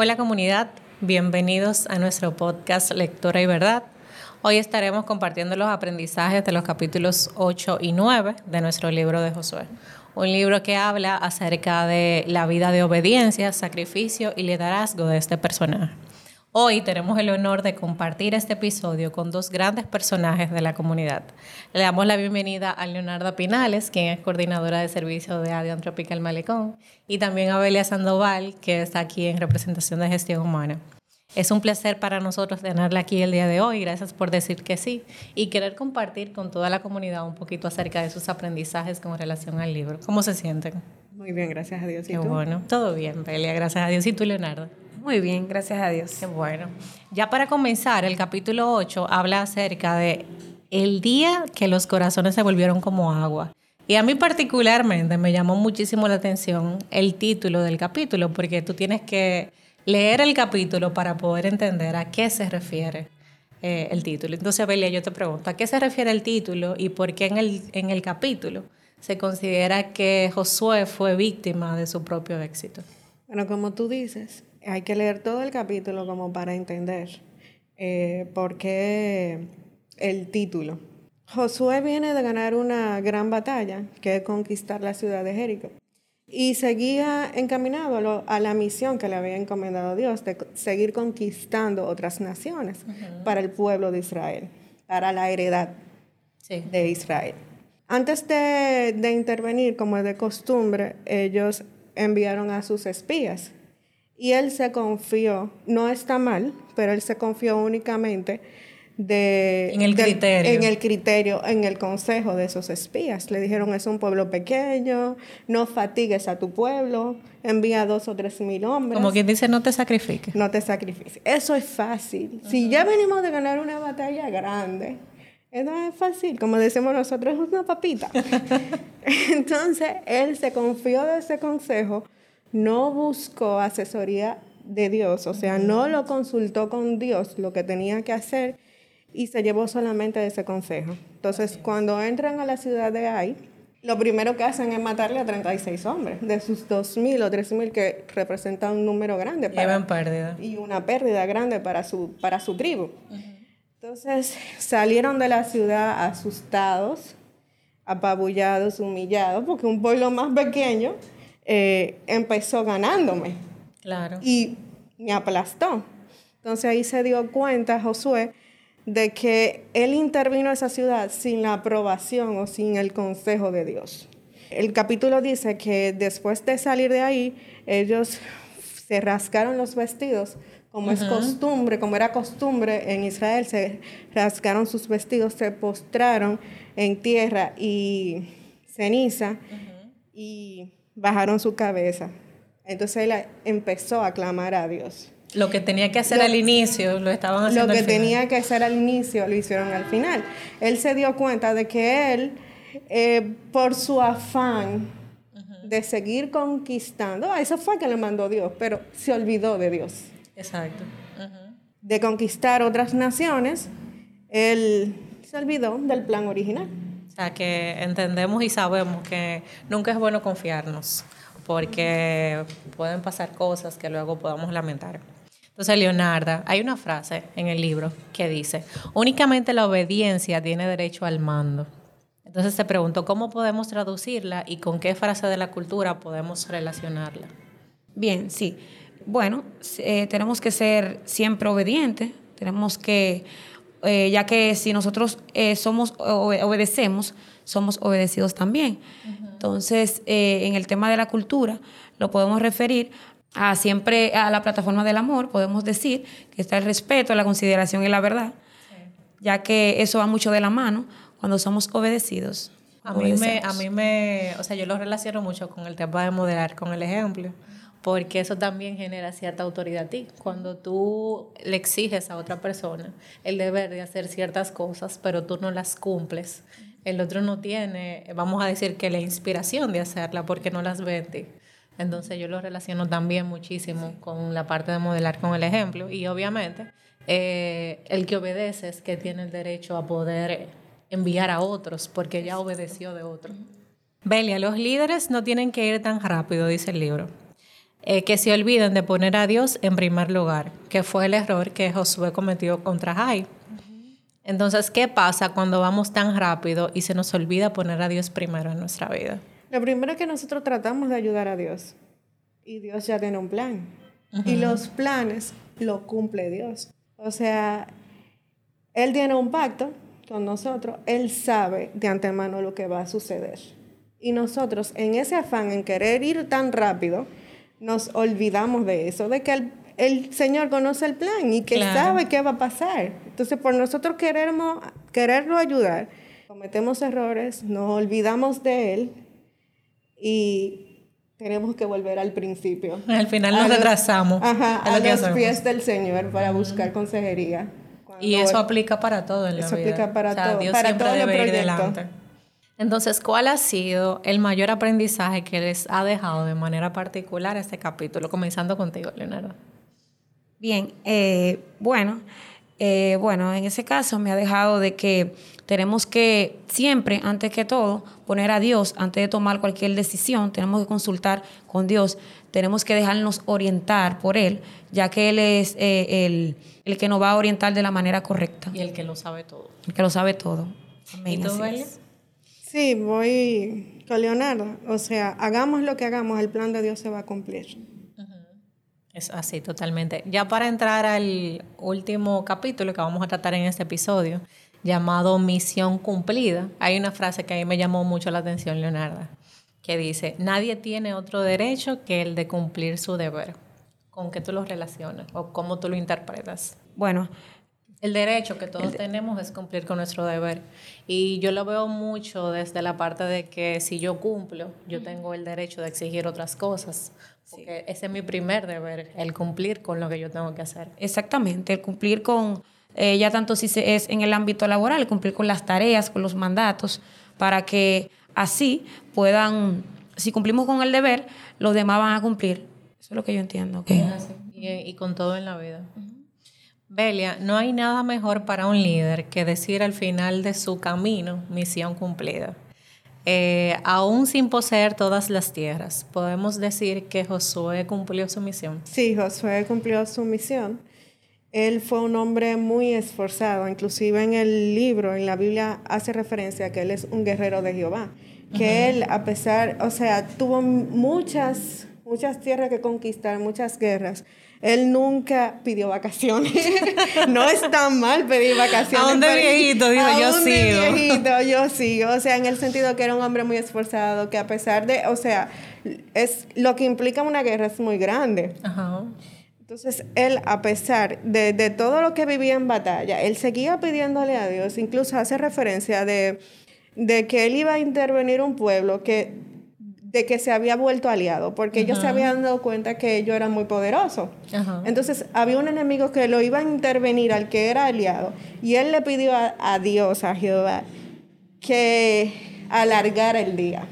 Hola comunidad, bienvenidos a nuestro podcast Lectura y Verdad. Hoy estaremos compartiendo los aprendizajes de los capítulos 8 y 9 de nuestro libro de Josué. Un libro que habla acerca de la vida de obediencia, sacrificio y liderazgo de este personaje. Hoy tenemos el honor de compartir este episodio con dos grandes personajes de la comunidad. Le damos la bienvenida a Leonardo Pinales, quien es coordinadora de servicio de Adión Tropical Malecón, y también a Belia Sandoval, que está aquí en representación de Gestión Humana. Es un placer para nosotros tenerla aquí el día de hoy, gracias por decir que sí y querer compartir con toda la comunidad un poquito acerca de sus aprendizajes con relación al libro. ¿Cómo se sienten? Muy bien, gracias a Dios. ¿Y tú? Qué bueno. Todo bien, Belia, gracias a Dios. ¿Y tú, Leonardo? Muy bien, gracias a Dios. Qué bueno. Ya para comenzar, el capítulo 8 habla acerca de el día que los corazones se volvieron como agua. Y a mí particularmente me llamó muchísimo la atención el título del capítulo, porque tú tienes que leer el capítulo para poder entender a qué se refiere el título. Entonces, Belia, yo te pregunto, ¿a qué se refiere el título y por qué en el capítulo se considera que Josué fue víctima de su propio éxito? Bueno, como tú dices, hay que leer todo el capítulo como para entender por qué el título. Josué viene de ganar una gran batalla, que es conquistar la ciudad de Jericó, y seguía encaminado a la misión que le había encomendado Dios, de seguir conquistando otras naciones para el pueblo de Israel, para la heredad de Israel. Antes de intervenir, como es de costumbre, ellos enviaron a sus espías. Y él se confió, no está mal, pero él se confió únicamente en el criterio, en el consejo de esos espías. Le dijeron, es un pueblo pequeño, no fatigues a tu pueblo, envía 2 o 3 mil hombres. Como quien dice, no te sacrifiques. No te sacrifiques. Eso es fácil. Uh-huh. Si ya venimos de ganar una batalla grande, eso es fácil. Como decimos nosotros, es una papita. Entonces, él se confió de ese consejo. No buscó asesoría de Dios, o sea, no lo consultó con Dios lo que tenía que hacer y se llevó solamente de ese consejo. Entonces, cuando entran a la ciudad de Ai, lo primero que hacen es matarle a 36 hombres, de sus 2.000 o 3.000 que representan un número grande. Llevan pérdida. Y una pérdida grande para su tribu. Uh-huh. Entonces, salieron de la ciudad asustados, apabullados, humillados, porque un pueblo más pequeño empezó ganándome. Claro. Y me aplastó. Entonces ahí se dio cuenta Josué de que él intervino a esa ciudad sin la aprobación o sin el consejo de Dios. El capítulo dice que después de salir de ahí, ellos se rasgaron los vestidos, como es costumbre, como era costumbre en Israel, se rasgaron sus vestidos, se postraron en tierra y ceniza y bajaron su cabeza. Entonces él empezó a clamar a Dios. Lo que tenía que hacer al inicio, lo estaban haciendo al final. Lo que tenía que hacer al inicio, lo hicieron al final. Él se dio cuenta de que él, por su afán de seguir conquistando, eso fue que le mandó Dios, pero se olvidó de Dios. Exacto. De conquistar otras naciones, él se olvidó del plan original. O sea, que entendemos y sabemos que nunca es bueno confiarnos porque pueden pasar cosas que luego podamos lamentar. Entonces, Leonardo, hay una frase en el libro que dice, únicamente la obediencia tiene derecho al mando. Entonces, te pregunto, ¿cómo podemos traducirla y con qué frase de la cultura podemos relacionarla? Bien, sí. Bueno, tenemos que ser siempre obedientes, tenemos que... ya que si nosotros obedecemos, somos obedecidos también. Entonces, en el tema de la cultura, lo podemos referir a siempre a la plataforma del amor. Podemos decir que está el respeto, la consideración y la verdad, ya que eso va mucho de la mano cuando somos obedecidos. O sea, yo lo relaciono mucho con el tema de moderar con el ejemplo. Porque eso también genera cierta autoridad a ti. Cuando tú le exiges a otra persona el deber de hacer ciertas cosas, pero tú no las cumples, el otro no tiene, vamos a decir, que la inspiración de hacerla porque no las ve en ti. Entonces yo lo relaciono también muchísimo con la parte de modelar con el ejemplo. Y obviamente el que obedece es que tiene el derecho a poder enviar a otros porque ya obedeció de otros. Belia, los líderes no tienen que ir tan rápido, dice el libro. que se olviden de poner a Dios en primer lugar, que fue el error que Josué cometió contra Jai. Entonces, ¿qué pasa cuando vamos tan rápido y se nos olvida poner a Dios primero en nuestra vida? Lo primero es que nosotros tratamos de ayudar a Dios, y Dios ya tiene un plan. Uh-huh. Y los planes lo cumple Dios. O sea, Él tiene un pacto con nosotros. Él sabe de antemano lo que va a suceder. Y nosotros, en ese afán, en querer ir tan rápido, nos olvidamos de eso, de que el Señor conoce el plan y que claro, sabe qué va a pasar. Entonces, por nosotros quererlo ayudar, cometemos errores, nos olvidamos de Él y tenemos que volver al principio. Al final nos retrasamos. Ajá, a los pies del Señor para buscar consejería. Y eso aplica para todo en la vida. Eso aplica para todo. O sea, Dios siempre debe ir delante. Entonces, ¿cuál ha sido el mayor aprendizaje que les ha dejado de manera particular este capítulo? Comenzando contigo, Leonardo. Bien, bueno, en ese caso me ha dejado de que tenemos que siempre, antes que todo, poner a Dios, antes de tomar cualquier decisión, tenemos que consultar con Dios, tenemos que dejarnos orientar por Él, ya que Él es el que nos va a orientar de la manera correcta. Y el que lo sabe todo. El que lo sabe todo. Amén. ¿Y tú, Belia? Sí, voy con Leonardo. O sea, hagamos lo que hagamos, el plan de Dios se va a cumplir. Es así, totalmente. Ya para entrar al último capítulo que vamos a tratar en este episodio, llamado Misión Cumplida, hay una frase que a mí me llamó mucho la atención, Leonardo, que dice: nadie tiene otro derecho que el de cumplir su deber. ¿Con qué tú lo relacionas o cómo tú lo interpretas? Bueno, el derecho que todos tenemos es cumplir con nuestro deber, y yo lo veo mucho desde la parte de que si yo cumplo, yo tengo el derecho de exigir otras cosas. Porque ese es mi primer deber, el cumplir con lo que yo tengo que hacer. Exactamente, el cumplir con, ya tanto si es en el ámbito laboral, cumplir con las tareas, con los mandatos, para que así puedan, si cumplimos con el deber, los demás van a cumplir. Eso es lo que yo entiendo. ¿Okay? Y con todo en la vida. Uh-huh. Belia, no hay nada mejor para un líder que decir al final de su camino, misión cumplida. Aún sin poseer todas las tierras, ¿podemos decir que Josué cumplió su misión? Sí, Josué cumplió su misión. Él fue un hombre muy esforzado. Inclusive en el libro, en la Biblia, hace referencia a que él es un guerrero de Jehová. Que él, a pesar, o sea, tuvo muchas tierras que conquistar, muchas guerras. Él nunca pidió vacaciones. No es tan mal pedir vacaciones. Aún de viejito, dijo, yo sigo. Aún de viejito, yo sigo. O sea, en el sentido que era un hombre muy esforzado, que a pesar de, o sea, es lo que implica una guerra es muy grande. Ajá. Entonces, él, a pesar de todo lo que vivía en batalla, él seguía pidiéndole a Dios. Incluso hace referencia de que él iba a intervenir un pueblo que... de que se había vuelto aliado, porque ellos se habían dado cuenta que ellos eran muy poderosos. Ajá. Entonces, había un enemigo que lo iba a intervenir al que era aliado, y él le pidió a Dios, a Jehová, que alargara el día.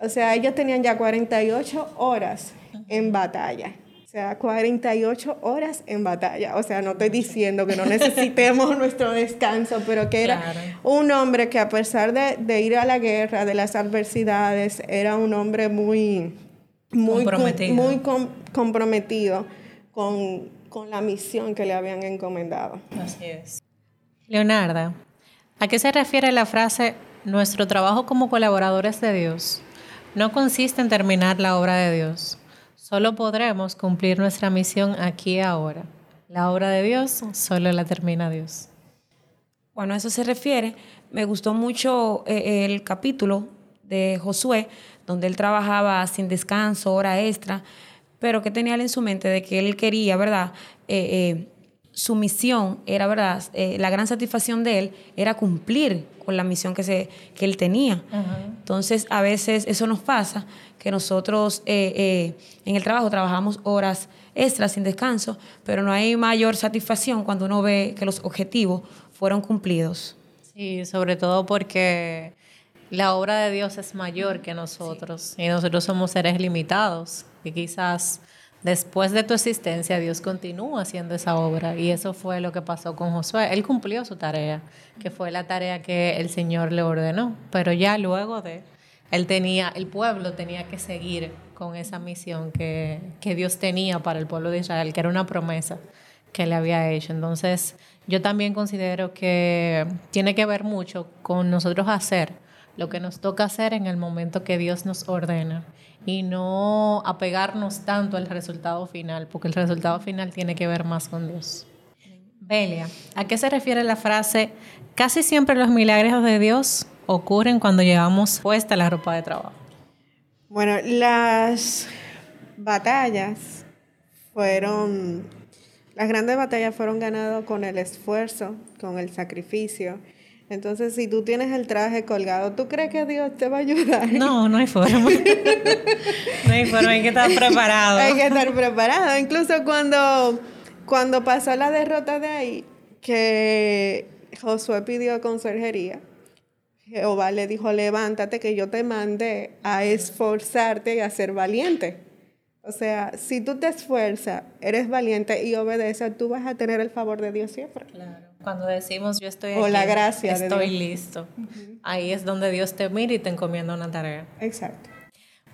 O sea, ellos tenían ya 48 horas en batalla. O sea, 48 horas en batalla. O sea, no estoy diciendo que no necesitemos nuestro descanso, pero que era un hombre que a pesar de ir a la guerra, de las adversidades, era un hombre muy comprometido, comprometido con la misión que le habían encomendado. Así es. Leonardo, ¿a qué se refiere la frase «Nuestro trabajo como colaboradores de Dios no consiste en terminar la obra de Dios»? Solo podremos cumplir nuestra misión aquí y ahora. La obra de Dios solo la termina Dios. Bueno, a eso se refiere. Me gustó mucho el capítulo de Josué, donde él trabajaba sin descanso, hora extra, pero que tenía él en su mente de que él quería, ¿verdad? Su misión era, ¿verdad? La gran satisfacción de él era cumplir con la misión que él tenía. Uh-huh. Entonces, a veces eso nos pasa, que nosotros en el trabajo trabajamos horas extras sin descanso, pero no hay mayor satisfacción cuando uno ve que los objetivos fueron cumplidos. Sí, sobre todo porque la obra de Dios es mayor que nosotros, sí, y nosotros somos seres limitados, y quizás después de tu existencia Dios continúa haciendo esa obra, y eso fue lo que pasó con Josué. Él cumplió su tarea, que fue la tarea que el Señor le ordenó, pero ya luego de el pueblo tenía que seguir con esa misión que Dios tenía para el pueblo de Israel, que era una promesa que le había hecho. Entonces, yo también considero que tiene que ver mucho con nosotros hacer lo que nos toca hacer en el momento que Dios nos ordena y no apegarnos tanto al resultado final, porque el resultado final tiene que ver más con Dios. Belia, ¿a qué se refiere la frase casi siempre los milagros de Dios ocurren cuando llevamos puesta la ropa de trabajo? Bueno, las batallas fueron ganadas con el esfuerzo, con el sacrificio. Entonces, si tú tienes el traje colgado, ¿tú crees que Dios te va a ayudar? No, no hay forma. No hay forma, hay que estar preparado. Hay que estar preparado. Incluso cuando pasó la derrota de ahí, que Josué pidió conserjería, Jehová le dijo, levántate que yo te mandé a esforzarte y a ser valiente. O sea, si tú te esfuerzas, eres valiente y obedeces, tú vas a tener el favor de Dios siempre. Claro. Cuando decimos, yo estoy aquí, o la gracia estoy listo. Uh-huh. Ahí es donde Dios te mira y te encomienda una tarea. Exacto.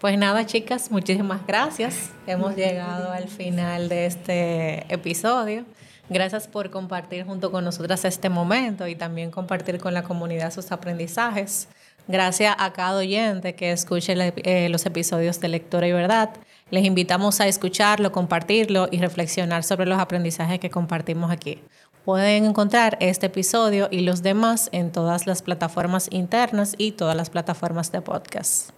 Pues nada, chicas, muchísimas gracias. Hemos llegado al final de este episodio. Gracias por compartir junto con nosotras este momento y también compartir con la comunidad sus aprendizajes. Gracias a cada oyente que escuche los episodios de Lectura y Verdad. Les invitamos a escucharlo, compartirlo y reflexionar sobre los aprendizajes que compartimos aquí. Pueden encontrar este episodio y los demás en todas las plataformas internas y todas las plataformas de podcast.